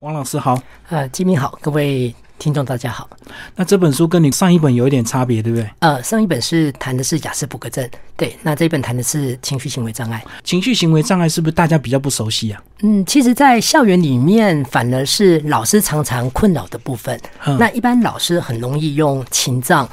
王老师好，基民好，各位听众大家好。那这本书跟你上一本有一点差别，对不对？上一本是谈的是亚斯伯格症，对，那这一本谈的是情绪行为障碍。情绪行为障碍是不是大家比较不熟悉啊？其实在校园里面反而是老师常常困扰的部分。那一般老师很容易用情障，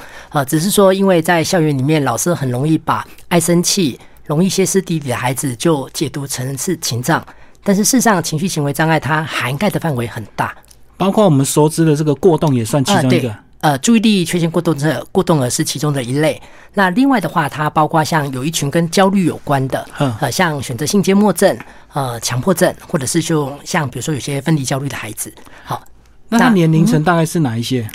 只是说因为在校园里面老师很容易把爱生气、容易歇斯底里的孩子就解读成是情障。但是事实上情绪行为障碍它涵盖的范围很大，包括我们熟知的这个过动也算其中一个。注意力缺陷过动儿是其中的一类。那另外的话，它包括像有一群跟焦虑有关的，像选择性缄默症、强迫症，或者是就像比如说有些分离焦虑的孩子。好，那它年龄层大概是哪一些？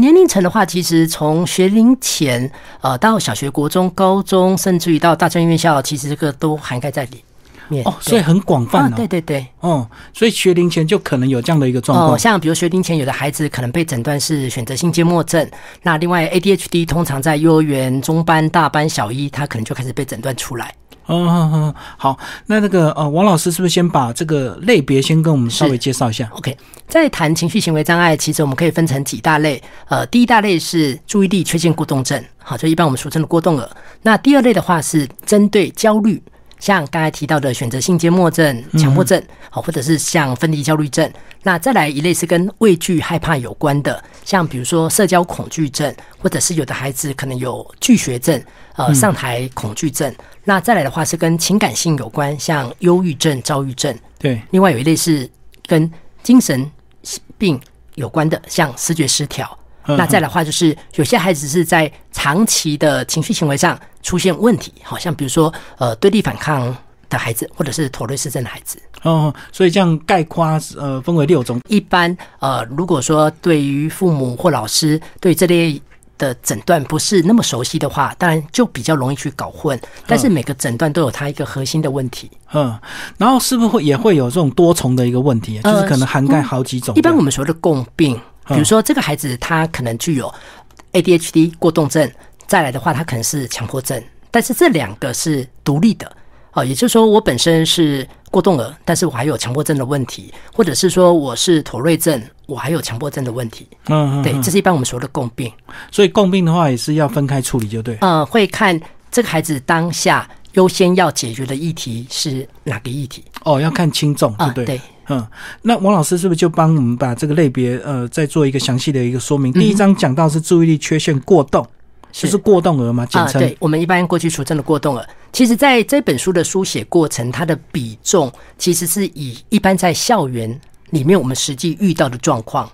年龄层的话，其实从学龄前到小学、国中、高中，甚至于到大专院校，其实这个都涵盖在里。所以很广泛。对。所以学龄前就可能有这样的一个状况。像比如学龄前有的孩子可能被诊断是选择性缄默症，那另外 ADHD 通常在幼儿园中班、大班、小一，他可能就开始被诊断出来。好，那王老师是不是先把这个类别先跟我们稍微介绍一下？ OK， 在谈情绪行为障碍，其实我们可以分成几大类。第一大类是注意力缺陷过动症，好，就一般我们俗称的过动儿。那第二类的话是针对焦虑，像刚才提到的选择性缄默症、强迫症，或者是像分离焦虑症。那再来一类是跟畏惧、害怕有关的，像比如说社交恐惧症，或者是有的孩子可能有拒学症、上台恐惧症。那再来的话是跟情感性有关，像忧郁症、躁郁症。对。另外有一类是跟精神病有关的，像思觉失调。那再来的话就是有些孩子是在长期的情绪行为上出现问题，好像比如说对立反抗的孩子，或者是妥瑞氏症的孩子。所以这样概括分为6种。一般如果说对于父母或老师对这类的诊断不是那么熟悉的话，当然就比较容易去搞混。但是每个诊断都有它一个核心的问题。然后是不是也会有这种多重的一个问题，就是可能涵盖好几种。一般我们所谓的共病，比如说这个孩子他可能具有 ADHD 过动症，再来的话他可能是强迫症，但是这两个是独立的。也就是说我本身是过动儿，但是我还有强迫症的问题，或者是说我是妥瑞症，我还有强迫症的问题。对，这是一般我们所谓的共病。所以共病的话也是要分开处理就对。会看这个孩子当下优先要解决的议题是哪个议题。要看轻重对不对？对。那王老师是不是就帮我们把这个类别再做一个详细的一个说明？第一章讲到是注意力缺陷过动，就是过动儿嘛，简称。对，我们一般过去俗称的过动儿。其实在这本书的书写过程，它的比重其实是以一般在校园里面我们实际遇到的状况，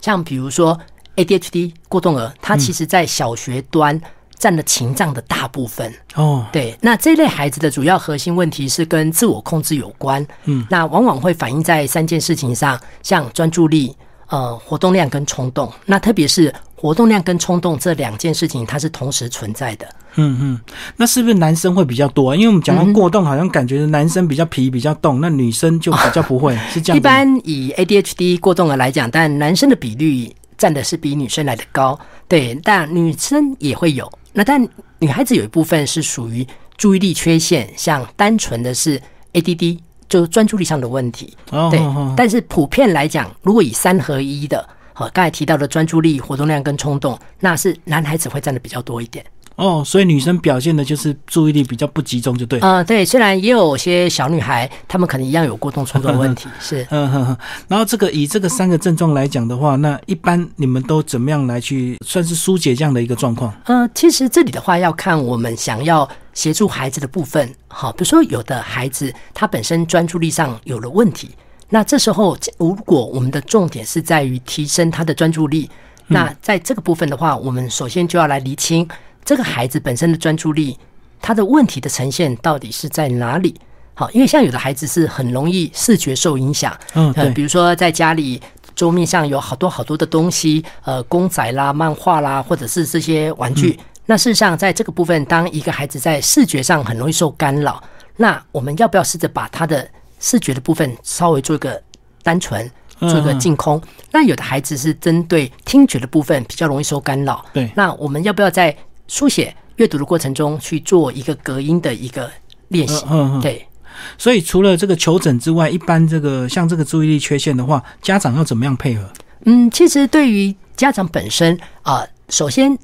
像比如说 ADHD 过动儿，它其实在小学端占了情障的大部分。对，那这类孩子的主要核心问题是跟自我控制有关。那往往会反映在3件事情上，像专注力、活动量跟冲动。那特别是活动量跟冲动这2件事情，它是同时存在的。那是不是男生会比较多？因为我们讲到过动，好像感觉男生比较皮、比较动，那女生就比较不会，是这样的。一般以 ADHD 过动的来讲，但男生的比率占的是比女生来的高。对，但女生也会有。那但女孩子有一部分是属于注意力缺陷，像单纯的是 ADD， 就是专注力上的问题。对，但是普遍来讲，如果以3合1的，刚才提到的专注力、活动量跟冲动，那是男孩子会占的比较多一点。所以女生表现的就是注意力比较不集中就对。对，虽然也有些小女孩她们可能一样有过动冲动的问题。是。然后以这个3个症状来讲的话，那一般你们都怎么样来去算是疏解这样的一个状况？其实这里的话要看我们想要协助孩子的部分。比如说有的孩子他本身专注力上有了问题，那这时候如果我们的重点是在于提升他的专注力，那在这个部分的话，我们首先就要来厘清这个孩子本身的专注力，他的问题的呈现到底是在哪里？好，因为像有的孩子是很容易视觉受影响。比如说在家里桌面上有好多的东西，公仔啦、漫画啦，或者是这些玩具。那事实上，在这个部分，当一个孩子在视觉上很容易受干扰，那我们要不要试着把他的视觉的部分稍微做一个单纯？做个净空。那有的孩子是针对听觉的部分比较容易受干扰。对，那我们要不要在书写阅读的过程中去做一个隔音的一个练习？对。所以除了这个求诊之外，一般这个像这个注意力缺陷的话，家长要怎么样配合？其实对于家长本身首先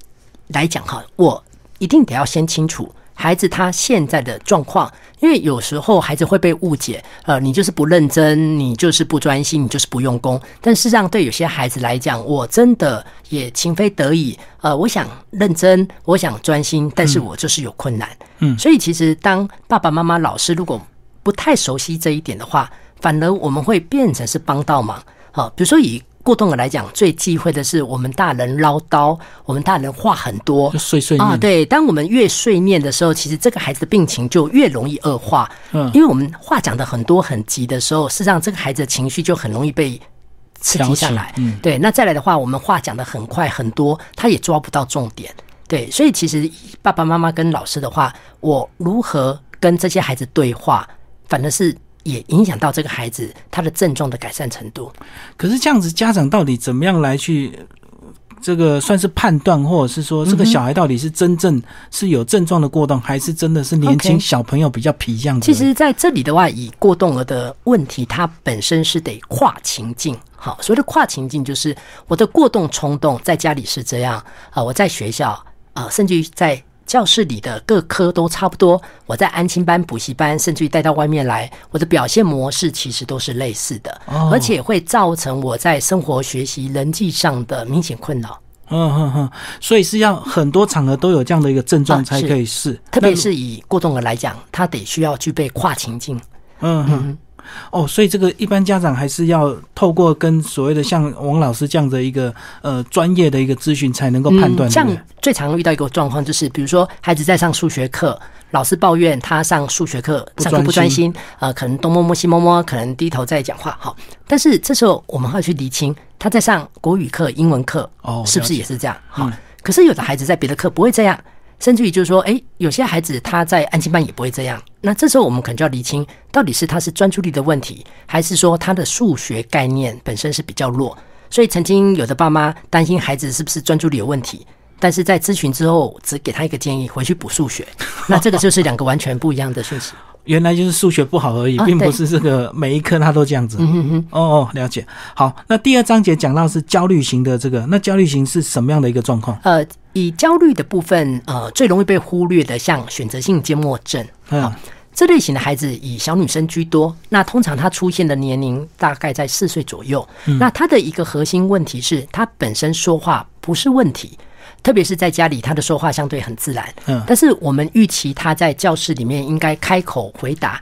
来讲哈，我一定得要先清楚孩子他现在的状况，因为有时候孩子会被误解，你就是不认真，你就是不专心，你就是不用功。但事实上对有些孩子来讲，我真的也情非得已，我想认真，我想专心，但是我就是有困难。所以其实当爸爸妈妈、老师如果不太熟悉这一点的话，反而我们会变成是帮倒忙。比如说以过动的来讲，最忌讳的是我们大人唠叨，我们大人话很多，碎念对，当我们越碎念的时候，其实这个孩子的病情就越容易恶化。因为我们话讲的很多很急的时候，事实上这个孩子的情绪就很容易被刺激下来。对，那再来的话，我们话讲的很快很多，他也抓不到重点。对，所以其实爸爸妈妈跟老师的话，我如何跟这些孩子对话，反而是也影响到这个孩子他的症状的改善程度。可是这样子，家长到底怎么样来去这个算是判断，或者是说这个小孩到底是真正是有症状的过动，还是真的是年轻小朋友比较皮这样子？其实在这里的话，以过动儿的问题，它本身是得跨情境。好，所谓的跨情境就是我的过动冲动在家里是这样，我在学校甚至于在教室里的各科都差不多，我在安亲班、补习班，甚至于带到外面来，我的表现模式其实都是类似的，而且会造成我在生活、学习、人际上的明显困扰。所以是要很多场合都有这样的一个症状才可以试，特别是以过动儿来讲，他得需要具备跨情境。所以这个一般家长还是要透过跟所谓的像王老师这样的一个专业的一个咨询才能够判断。像最常遇到一个状况就是，比如说孩子在上数学课，老师抱怨他上数学课上课不专心，可能东摸摸西摸摸，可能低头在讲话。好，但是这时候我们要去厘清，他在上国语课、英文课，是不是也是这样？好，可是有的孩子在别的课不会这样，甚至于就是说，有些孩子他在安心班也不会这样。那这时候我们可能就要厘清，到底是他是专注力的问题，还是说他的数学概念本身是比较弱。所以曾经有的爸妈担心孩子是不是专注力有问题，但是在咨询之后只给他一个建议，回去补数学。那这个就是两个完全不一样的讯息。原来就是数学不好而已，并不是这个每一科他都这样子。了解。好，那第二章节讲到是焦虑型的这个，那焦虑型是什么样的一个状况？以焦虑的部分，最容易被忽略的，像选择性缄默症。这类型的孩子以小女生居多，那通常她出现的年龄大概在4岁左右。那她的一个核心问题是，她本身说话不是问题。特别是在家里，他的说话相对很自然，但是我们预期他在教室里面应该开口回答、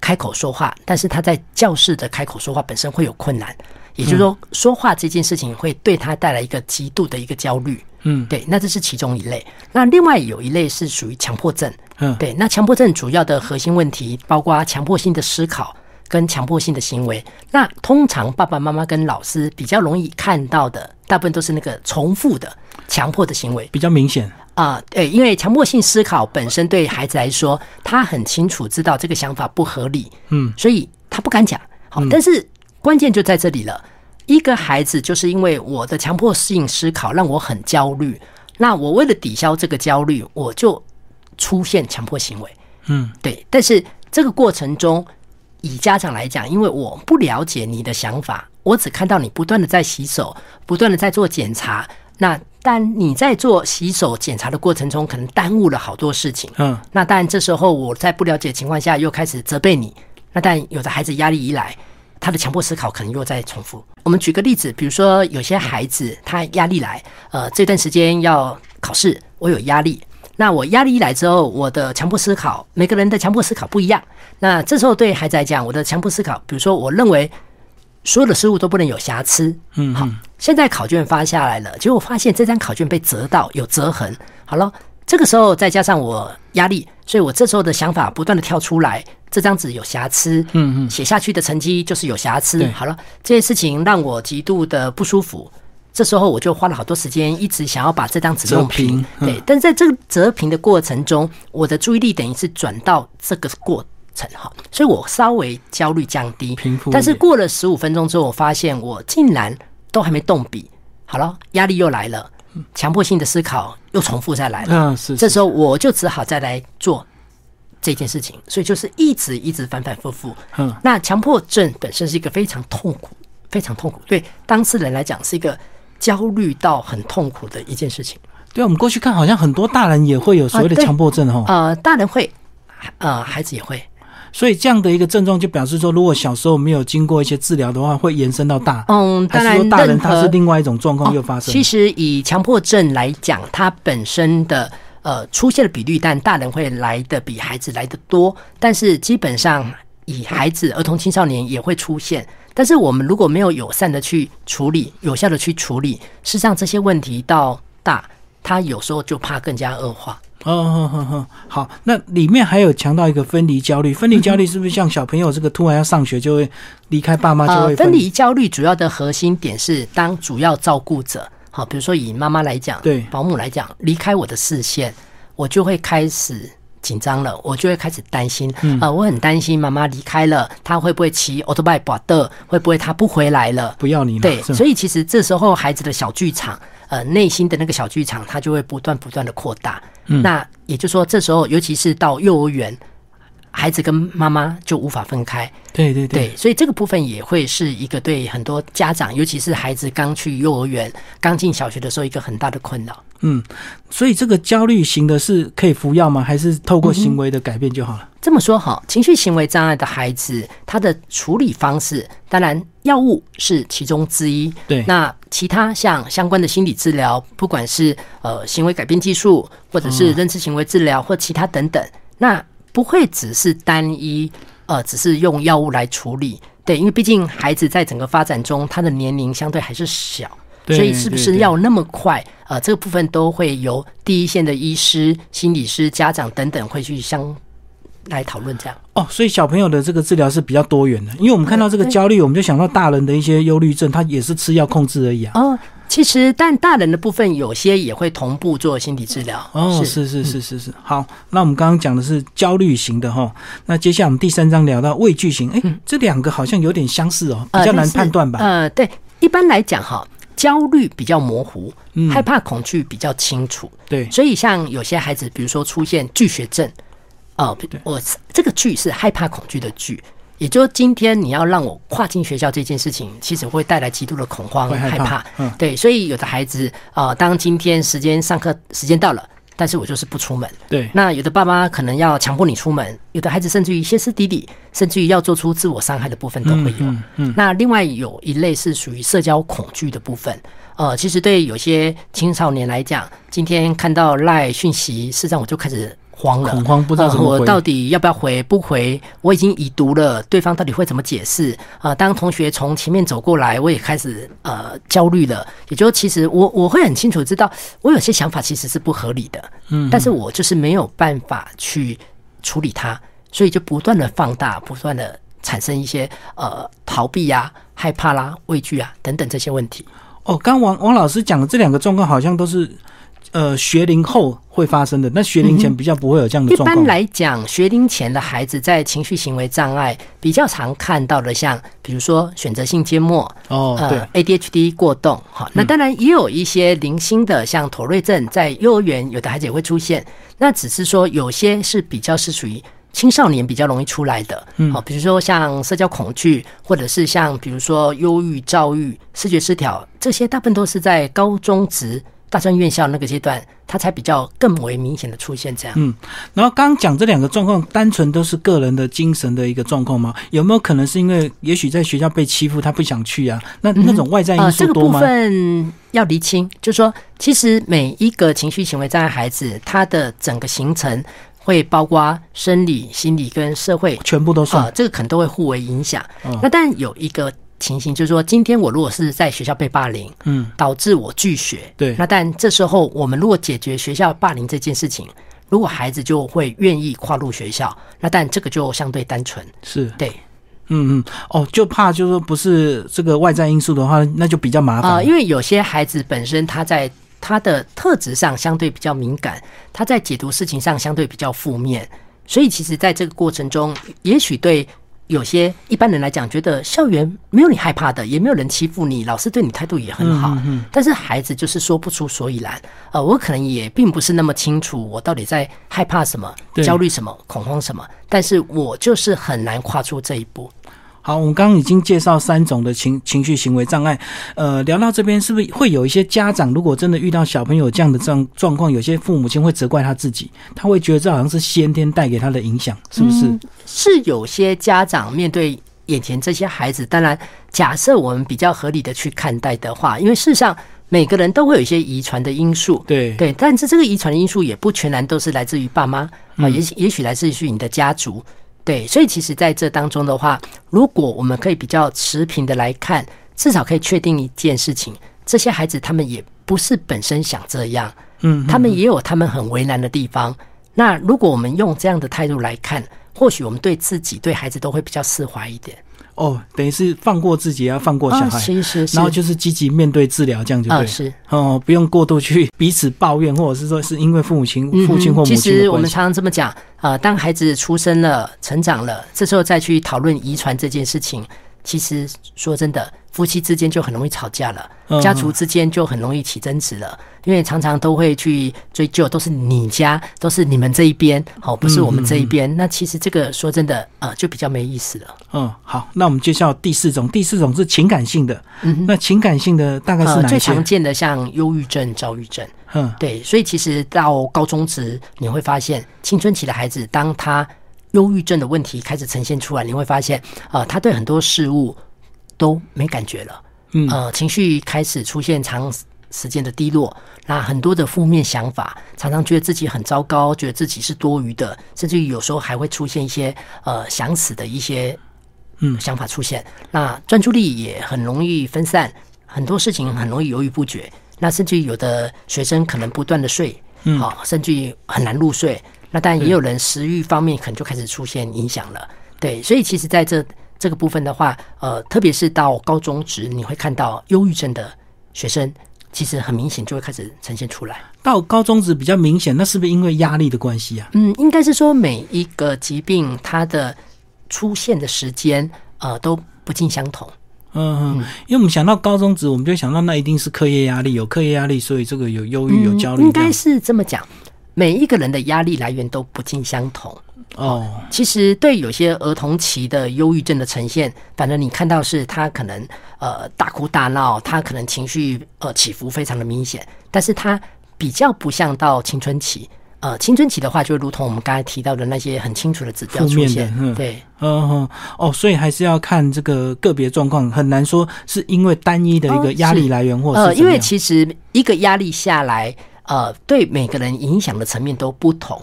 开口说话，但是他在教室的开口说话本身会有困难，也就是说，说话这件事情会对他带来一个极度的一个焦虑。对，那这是其中一类。那另外有一类是属于强迫症。对，那强迫症主要的核心问题包括强迫性的思考跟强迫性的行为。那通常爸爸妈妈跟老师比较容易看到的，大部分都是那个重复的强迫的行为比较明显对，因为强迫性思考本身对孩子来说，他很清楚知道这个想法不合理，所以他不敢讲。好，但是关键就在这里了。一个孩子就是因为我的强迫性思考让我很焦虑，那我为了抵消这个焦虑，我就出现强迫行为。对，但是这个过程中，以家长来讲，因为我不了解你的想法，我只看到你不断的在洗手，不断的在做检查，那但你在做洗手检查的过程中可能耽误了好多事情。那当然这时候我在不了解的情况下又开始责备你，那但有的孩子压力一来，他的强迫思考可能又在重复。我们举个例子，比如说有些孩子他压力来，这段时间要考试，我有压力，那我压力一来之后，我的强迫思考，每个人的强迫思考不一样，那这时候对孩子来讲，我的强迫思考，比如说我认为所有的事物都不能有瑕疵。好，现在考卷发下来了，结果发现这张考卷被折到有折痕。好了，这个时候再加上我压力，所以我这时候的想法不断的跳出来，这张纸有瑕疵，写下去的成绩就是有瑕疵。好了，这些事情让我极度的不舒服，这时候我就花了好多时间一直想要把这张纸弄平。对，但是在这个折平的过程中，我的注意力等于是转到这个过程。所以我稍微焦虑降低，但是过了15分钟之后，我发现我竟然都还没动笔。好了，压力又来了，强迫性的思考又重复再来了。这时候我就只好再来做这件事情，所以就是一直反反复复。嗯，那强迫症本身是一个非常痛苦，对当事人来讲是一个焦虑到很痛苦的一件事情。对，我们过去看好像很多大人也会有所谓的强迫症哈。大人会，孩子也会。所以这样的一个症状就表示说，如果小时候没有经过一些治疗的话，会延伸到大。嗯，当然，还是说大人他是另外一种状况又发生。其实以强迫症来讲，它本身的出现的比率，但大人会来的比孩子来的多，但是基本上以孩子、儿童、青少年也会出现。但是我们如果没有友善的去处理、有效的去处理，事实上这些问题到大，他有时候就怕更加恶化。哦，好，那里面还有强调一个分离焦虑，分离焦虑是不是像小朋友这个突然要上学就会离开爸妈就会分离焦虑主要的核心点是，当主要照顾者，好，比如说以妈妈来讲，对保姆来讲，离开我的视线，我就会开始紧张了，我就会开始担心，我很担心妈妈离开了，她会不会骑奥特曼跑的，会不会她不回来了，不要你了，对，所以其实这时候孩子的小剧场。内心的那个小剧场，它就会不断的扩大。那也就是说，这时候尤其是到幼儿园，孩子跟妈妈就无法分开。对，所以这个部分也会是一个对很多家长，尤其是孩子刚去幼儿园、刚进小学的时候，一个很大的困扰。嗯，所以这个焦虑型的是可以服药吗？还是透过行为的改变就好了？这么说好，情绪行为障碍的孩子，他的处理方式，当然药物是其中之一。对，那其他像相关的心理治疗，不管是行为改变技术，或者是认知行为治疗，或其他等等，那不会只是单一只是用药物来处理。对，因为毕竟孩子在整个发展中，他的年龄相对还是小，所以是不是要那么快？这个部分都会由第一线的医师、心理师、家长等等会去来讨论这样。哦，所以小朋友的这个治疗是比较多元的，因为我们看到这个焦虑，我们就想到大人的一些忧虑症，他也是吃药控制而已啊。哦，其实但大人的部分有些也会同步做心理治疗。哦，是。好，那我们刚刚讲的是焦虑型的哈，那接下来我们第三章聊到畏惧型，这两个好像有点相似哦，比较难判断吧？对，一般来讲哈。焦虑比较模糊，害怕恐惧比较清楚。对，所以像有些孩子，比如说出现拒学症，我这个拒是害怕恐惧的拒，也就是今天你要让我跨进学校这件事情，其实会带来极度的恐慌、害怕。对，所以有的孩子当今天上课时间到了，但是我就是不出门。对，那有的爸妈可能要强迫你出门，有的孩子甚至于歇斯底里，甚至于要做出自我伤害的部分都会有。那另外有一类是属于社交恐惧的部分。其实对有些青少年来讲，今天看到 LINE 讯息，事实上我就开始慌了，恐慌，不知道怎么回，我到底要不要回？不回，我已经已读了，对方到底会怎么解释？当同学从前面走过来，我也开始焦虑了。也就是其实我会很清楚知道，我有些想法其实是不合理的，但是我就是没有办法去处理它，所以就不断的放大，不断的产生一些逃避啊、害怕啦、畏惧啊等等这些问题。哦，刚王老师讲的这两个状况好像都是。学龄后会发生的，那学龄前比较不会有这样的状况。一般来讲，学龄前的孩子在情绪行为障碍比较常看到的，像比如说选择性缄默，ADHD 过动，那当然也有一些零星的，像妥瑞症，在幼儿园有的孩子也会出现。那只是说有些是比较是属于青少年比较容易出来的，比如说像社交恐惧，或者是像比如说忧郁、躁郁、视觉失调，这些大部分都是在高中职。大专院校那个阶段，它才比较更为明显的出现这样。然后刚刚讲这两个状况，单纯都是个人的精神的一个状况吗？有没有可能是因为也许在学校被欺负，他不想去啊？那种外在因素多吗？这个部分要厘清，就是说，其实每一个情绪行为障碍孩子，他的整个形成会包括生理、心理跟社会，全部都算。这个可能都会互为影响。那但有一个。情形就是说，今天我如果是在学校被霸凌，导致我拒学，对，那但这时候我们如果解决学校霸凌这件事情，如果孩子就会愿意跨入学校，那但这个就相对单纯，是对。就怕就是说不是这个外在因素的话，那就比较麻烦因为有些孩子本身他在他的特质上相对比较敏感，他在解读事情上相对比较负面，所以其实在这个过程中，也许对有些一般人来讲，觉得校园没有你害怕的，也没有人欺负你，老师对你态度也很好。但是孩子就是说不出所以然。我可能也并不是那么清楚，我到底在害怕什么、焦虑什么、恐慌什么，但是我就是很难跨出这一步。好，我们刚刚已经介绍三种的情绪行为障碍，聊到这边是不是会有一些家长，如果真的遇到小朋友这样的状况，有些父母亲会责怪他自己，他会觉得这好像是先天带给他的影响，是不是？是有些家长面对眼前这些孩子，当然假设我们比较合理的去看待的话，因为事实上每个人都会有一些遗传的因素，对，但是这个遗传的因素也不全然都是来自于爸妈，也许来自于你的家族。对，所以其实在这当中的话，如果我们可以比较持平的来看，至少可以确定一件事情，这些孩子他们也不是本身想这样，他们也有他们很为难的地方。那如果我们用这样的态度来看，或许我们对自己、对孩子都会比较释怀一点。哦，等于是放过自己，也要放过小孩，是，然后就是积极面对治疗，这样就对了。不用过度去彼此抱怨，或者是说是因为父亲或母亲的关系。其实我们常常这么讲，当孩子出生了、成长了，这时候再去讨论遗传这件事情，其实说真的，夫妻之间就很容易吵架了，家族之间就很容易起争执了，因为常常都会去追究，都是你家，都是你们这一边，不是我们这一边。那其实这个说真的，就比较没意思了。好，那我们介绍第四种，第四种是情感性的。那情感性的大概是哪些？最常见的像忧郁症、躁郁症。对，所以其实到高中时，你会发现青春期的孩子，当他忧郁症的问题开始呈现出来，你会发现，他对很多事物都没感觉了，情绪开始出现长时间的低落，那很多的负面想法，常常觉得自己很糟糕，觉得自己是多余的，甚至于有时候还会出现一些想死的一些想法出现。那专注力也很容易分散，很多事情很容易犹豫不决。那甚至于有的学生可能不断的睡，甚至于很难入睡。那当然也有人食欲方面可能就开始出现影响了，对，所以其实在这个部分的话，特别是到高中职，你会看到忧郁症的学生，其实很明显就会开始呈现出来。到高中职比较明显，那是不是因为压力的关系啊？应该是说每一个疾病它的出现的时间，都不尽相同。因为我们想到高中职，我们就想到那一定是课业压力，有课业压力，所以这个有忧郁、有焦虑。应该是这么讲。每一个人的压力来源都不尽相同。其实对有些儿童期的忧郁症的呈现，反正你看到是他可能大哭大闹，他可能情绪起伏非常的明显，但是他比较不像到青春期。青春期的话，就如同我们刚才提到的那些很清楚的指标出现，对，所以还是要看这个个别状况，很难说是因为单一的一个压力来源或是怎么样。因为其实一个压力下来，对每个人影响的层面都不同。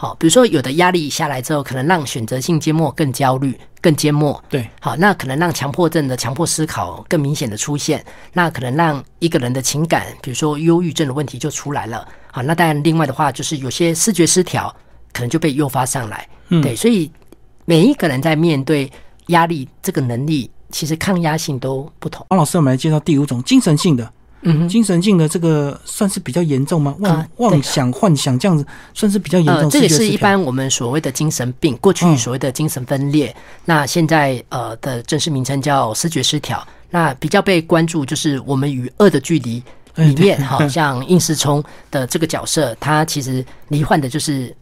好，比如说有的压力下来之后，可能让选择性缄默更焦虑、更缄默。对，好，那可能让强迫症的强迫思考更明显的出现，那可能让一个人的情感，比如说忧郁症的问题就出来了。好，那当然另外的话，就是有些思觉失调可能就被诱发上来。对，所以每一个人在面对压力这个能力，其实抗压性都不同。老师，我们来介绍第五种，精神性的。精神性的这个算是比较严重吗？妄想、幻想这样子算是比较严重。这也是一般我们所谓的精神病，过去所谓的精神分裂，那现在的正式名称叫思觉失调。那比较被关注就是《我们与恶的距离》里面，好像应世聪的这个角色，他其实罹患的就是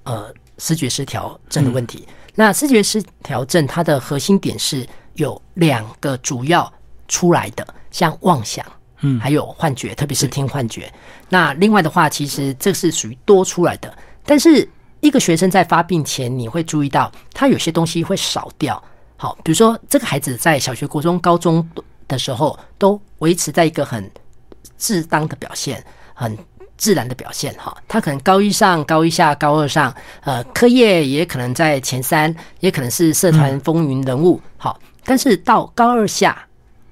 思觉失调症的问题。那思觉失调症它的核心点是有两个主要出来的，像妄想。还有幻觉，特别是听幻觉。那另外的话，其实这是属于多出来的。但是一个学生在发病前，你会注意到他有些东西会少掉。好，比如说这个孩子在小学、国中、高中的时候，都维持在一个很自当的表现，很自然的表现。他可能高一上、高一下、高二上，课业也可能在前三，也可能是社团风云人物。好，但是到高二下，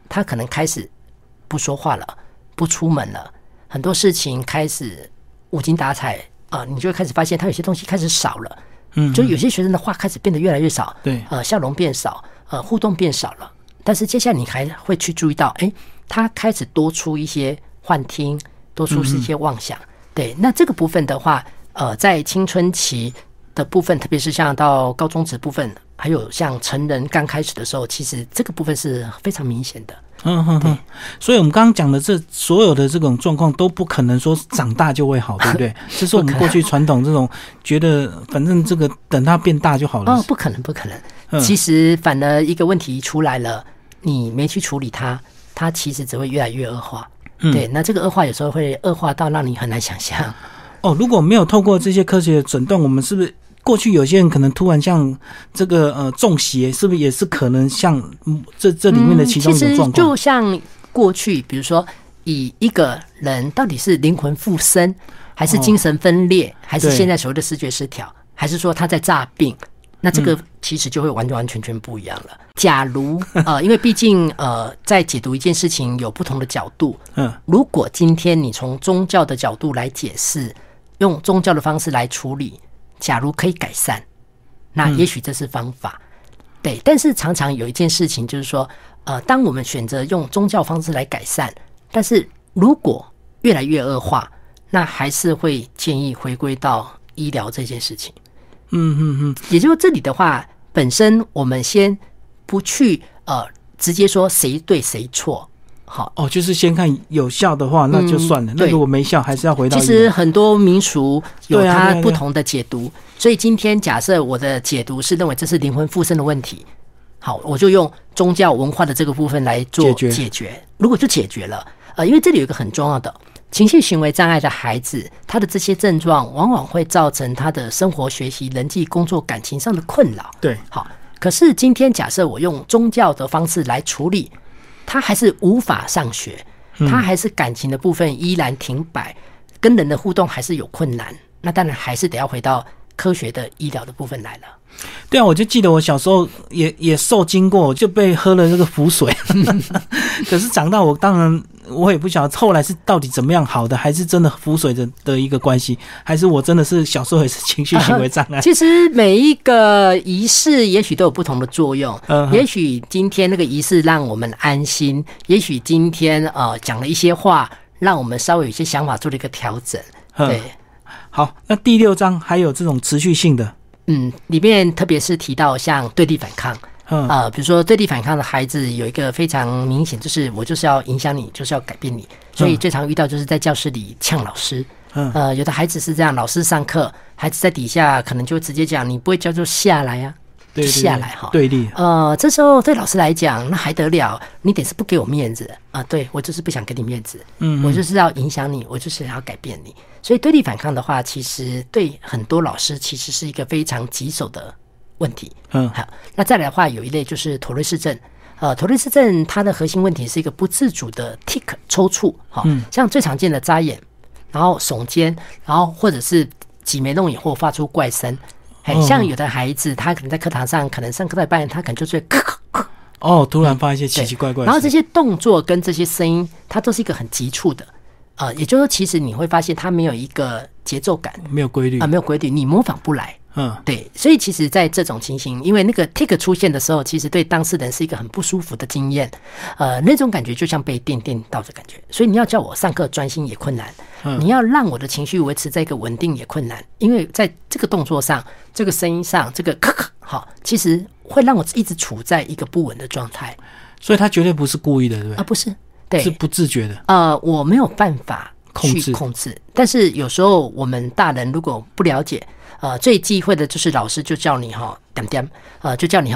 他可能开始不说话了，不出门了，很多事情开始无精打采你就会开始发现他有些东西开始少了，就有些学生的话开始变得越来越少，对，笑容变少，互动变少了。但是接下来你还会去注意到，他开始多出一些幻听，多出一些妄想，对。那这个部分的话，在青春期的部分，特别是像到高中职部分，还有像成人刚开始的时候，其实这个部分是非常明显的。嗯，所以我们刚刚讲的这所有的这种状况都不可能说长大就会好，对不对？这是我们过去传统这种觉得反正这个等它变大就好了。哦，不可能，不可能。其实反而一个问题出来了，你没去处理它，它其实只会越来越恶化。对，那这个恶化有时候会恶化到让你很难想象。哦，如果没有透过这些科学的诊断，我们是不是？过去有些人可能突然像这个中邪，是不是也是可能像这里面的其中一种状况？其实就像过去，比如说以一个人到底是灵魂附身，还是精神分裂，还是现在所谓的思觉失调，还是说他在诈病，那这个其实就会完完全全不一样了。假如因为毕竟在解读一件事情有不同的角度，如果今天你从宗教的角度来解释，用宗教的方式来处理。假如可以改善，那也许这是方法，对。但是常常有一件事情，就是说，当我们选择用宗教方式来改善，但是如果越来越恶化，那还是会建议回归到医疗这件事情。也就是这里的话，本身我们先不去直接说谁对谁错。好哦，就是先看有效的话，那就算了。那如果没效，还是要回到。其实很多民俗有它不同的解读，所以今天假设我的解读是认为这是灵魂附身的问题，好，我就用宗教文化的这个部分来做解决。如果就解决了，因为这里有一个很重要的情绪行为障碍的孩子，他的这些症状往往会造成他的生活、学习、人际、工作、感情上的困扰。对，好。可是今天假设我用宗教的方式来处理。他还是无法上学，他还是感情的部分依然停摆，跟人的互动还是有困难，那当然还是得要回到科学的医疗的部分来了。对啊，我就记得我小时候也受惊过，就被喝了这个符水。可是长大我当然我也不晓得后来是到底怎么样好的，还是真的符水的一个关系，还是我真的是小时候也是情绪行为障碍。其实每一个仪式也许都有不同的作用，也许今天那个仪式让我们安心，也许今天讲了一些话，让我们稍微有些想法做了一个调整。对，好，那第六章还有这种持续性的。里面特别是提到像对立反抗，比如说对立反抗的孩子有一个非常明显，就是我就是要影响你，就是要改变你，所以最常遇到就是在教室里呛老师。有的孩子是这样，老师上课，孩子在底下可能就直接讲你不会教就下来啊，对，下来哈，对立。这时候对老师来讲，那还得了？你得是不给我面子啊，对我就是不想给你面子，我就是要影响你，我就是要改变你。所以对立反抗的话，其实对很多老师其实是一个非常棘手的问题。好，那再来的话，有一类就是妥瑞氏症。妥瑞氏症它的核心问题是一个不自主的 tic 抽搐，像最常见的眨眼，然后耸肩，然后或者是挤眉弄眼或发出怪声。像有的孩子，他可能在课堂上，可能上课到一半，他可能就是咳咳咳。哦，突然发一些奇奇怪怪的。然后这些动作跟这些声音，它都是一个很急促的。也就是说，其实你会发现它没有一个节奏感，没有规律啊，没有规律，你模仿不来。对，所以其实，在这种情形，因为那个 tick 出现的时候，其实对当事人是一个很不舒服的经验。那种感觉就像被电到的感觉，所以你要叫我上课专心也困难，你要让我的情绪维持在一个稳定也困难，因为在这个动作上、这个声音上、这个咳咳，好，其实会让我一直处在一个不稳的状态。所以他绝对不是故意的，对不对？啊，不是。是不自觉的。我没有办法去控制，但是有时候我们大人如果不了解，最忌讳的就是老师就叫你点点，就叫你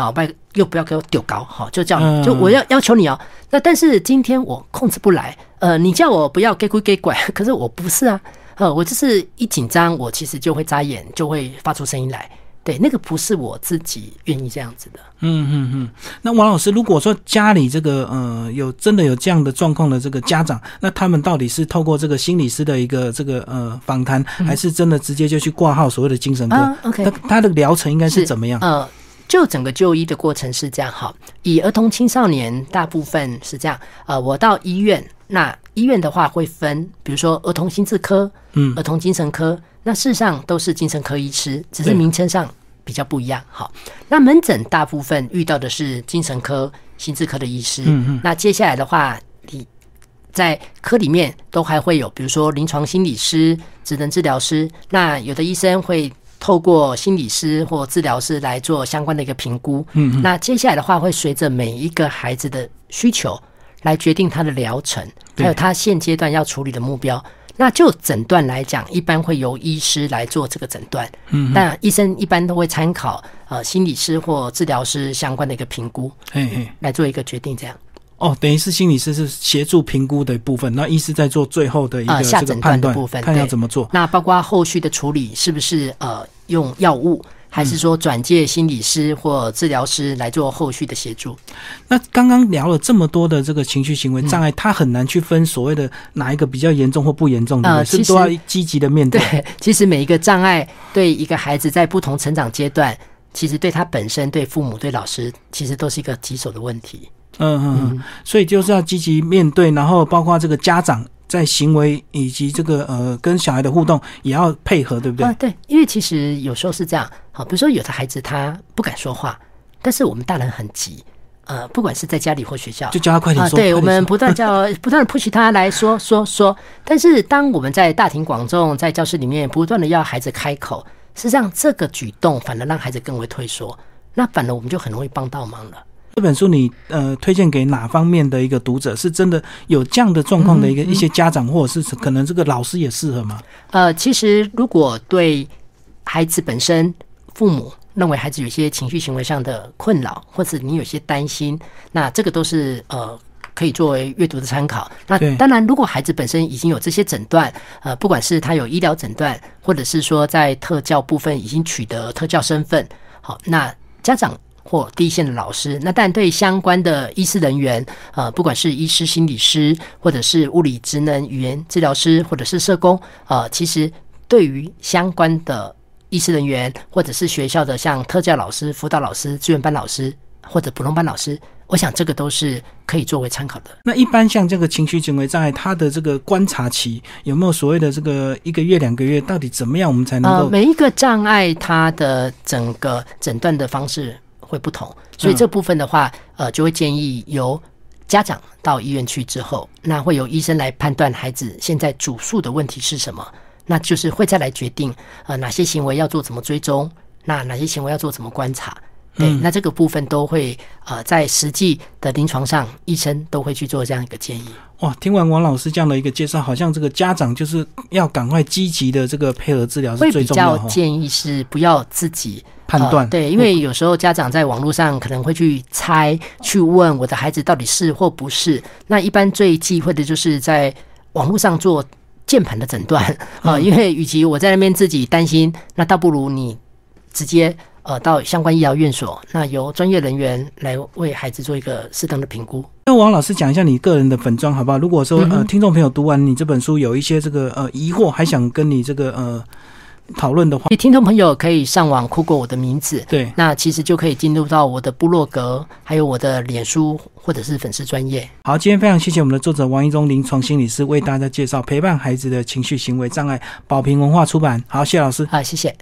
又不要给我丢高，就叫你就我要求你哦。那但是今天我控制不来，你叫我不要给鬼给拐，可是我不是啊，我就是一紧张，我其实就会眨眼，就会发出声音来。对，那个不是我自己愿意这样子的。那王老师，如果说家里这个有真的有这样的状况的这个家长，那他们到底是透过这个心理师的一个这个访谈，还是真的直接就去挂号所谓的精神科？他的疗程应该是怎么样？就整个就医的过程是这样哈。以儿童青少年大部分是这样，我到医院，那医院的话会分，比如说儿童心智科、儿童精神科，那事实上都是精神科医师，只是名称上。比较不一样。好，那门诊大部分遇到的是精神科、心智科的医师。那接下来的话，你在科里面都还会有，比如说临床心理师、职能治疗师。那有的医生会透过心理师或治疗师来做相关的一个评估。嗯，那接下来的话会随着每一个孩子的需求来决定他的疗程，还有他现阶段要处理的目标。那就诊断来讲，一般会由医师来做这个诊断。嗯，那医生一般都会参考心理师或治疗师相关的一个评估，嘿嘿，来做一个决定这样。哦，等于是心理师是协助评估的部分，那医师在做最后的一个这个判断，看要怎么做。那包括后续的处理是不是用药物，还是说转介心理师或治疗师来做后续的协助。那刚刚聊了这么多的这个情绪行为障碍，它很难去分所谓的哪一个比较严重或不严重的，是不是都要积极的面对？对，其实每一个障碍对一个孩子在不同成长阶段，其实对他本身、对父母、对老师，其实都是一个棘手的问题。嗯，所以就是要积极面对，然后包括这个家长在行为以及这个跟小孩的互动也要配合，对不对？对，因为其实有时候是这样，好，比如说有的孩子他不敢说话，但是我们大人很急，不管是在家里或学校，就叫他快点说。对，我们不断的 push 他来说，但是当我们在大庭广众在教室里面不断的要孩子开口，事实上这个举动反而让孩子更为退缩，那反而我们就很容易帮到忙了。这本书你推荐给哪方面的一个读者？是真的有这样的状况的一些家长，或者是可能这个老师也适合吗？其实如果对孩子本身，父母认为孩子有些情绪行为上的困扰，或者你有些担心，那这个都是可以作为阅读的参考。那当然，如果孩子本身已经有这些诊断，不管是他有医疗诊断，或者是说在特教部分已经取得特教身份，好，那家长或第一线的老师，那但对相关的医师人员，不管是医师、心理师，或者是物理职能语言治疗师，或者是社工，其实对于相关的医师人员，或者是学校的像特教老师、辅导老师、志愿班老师或者普通班老师，我想这个都是可以作为参考的。那一般像这个情绪行为障碍，它的这个观察期有没有所谓的这个1个月、2个月，到底怎么样我们才能够？每一个障碍它的整个诊断的方式会不同，所以这部分的话，就会建议由家长到医院去之后，那会由医生来判断孩子现在主诉的问题是什么，那就是会再来决定哪些行为要做怎么追踪，那哪些行为要做怎么观察。对，那这个部分都会在实际的临床上，医生都会去做这样一个建议。哇，听完王老师这样的一个介绍，好像这个家长就是要赶快积极的这个配合治疗是最重要的。会比较建议是不要自己判断，对，因为有时候家长在网络上可能会去猜、去问我的孩子到底是或不是。那一般最忌讳的就是在网络上做键盘的诊断因为与其我在那边自己担心，那倒不如你直接到相关医疗院所，那由专业人员来为孩子做一个适当的评估。那王老师讲一下你个人的粉专好不好？如果说听众朋友读完你这本书有一些这个疑惑，还想跟你这个讨论的话，听众朋友可以上网酷过我的名字，对，那其实就可以进入到我的部落格，还有我的脸书或者是粉丝专页。好，今天非常谢谢我们的作者王一中临床心理师为大家介绍陪伴孩子的情绪行为障碍，宝瓶文化出版。好，谢老师。好，谢谢。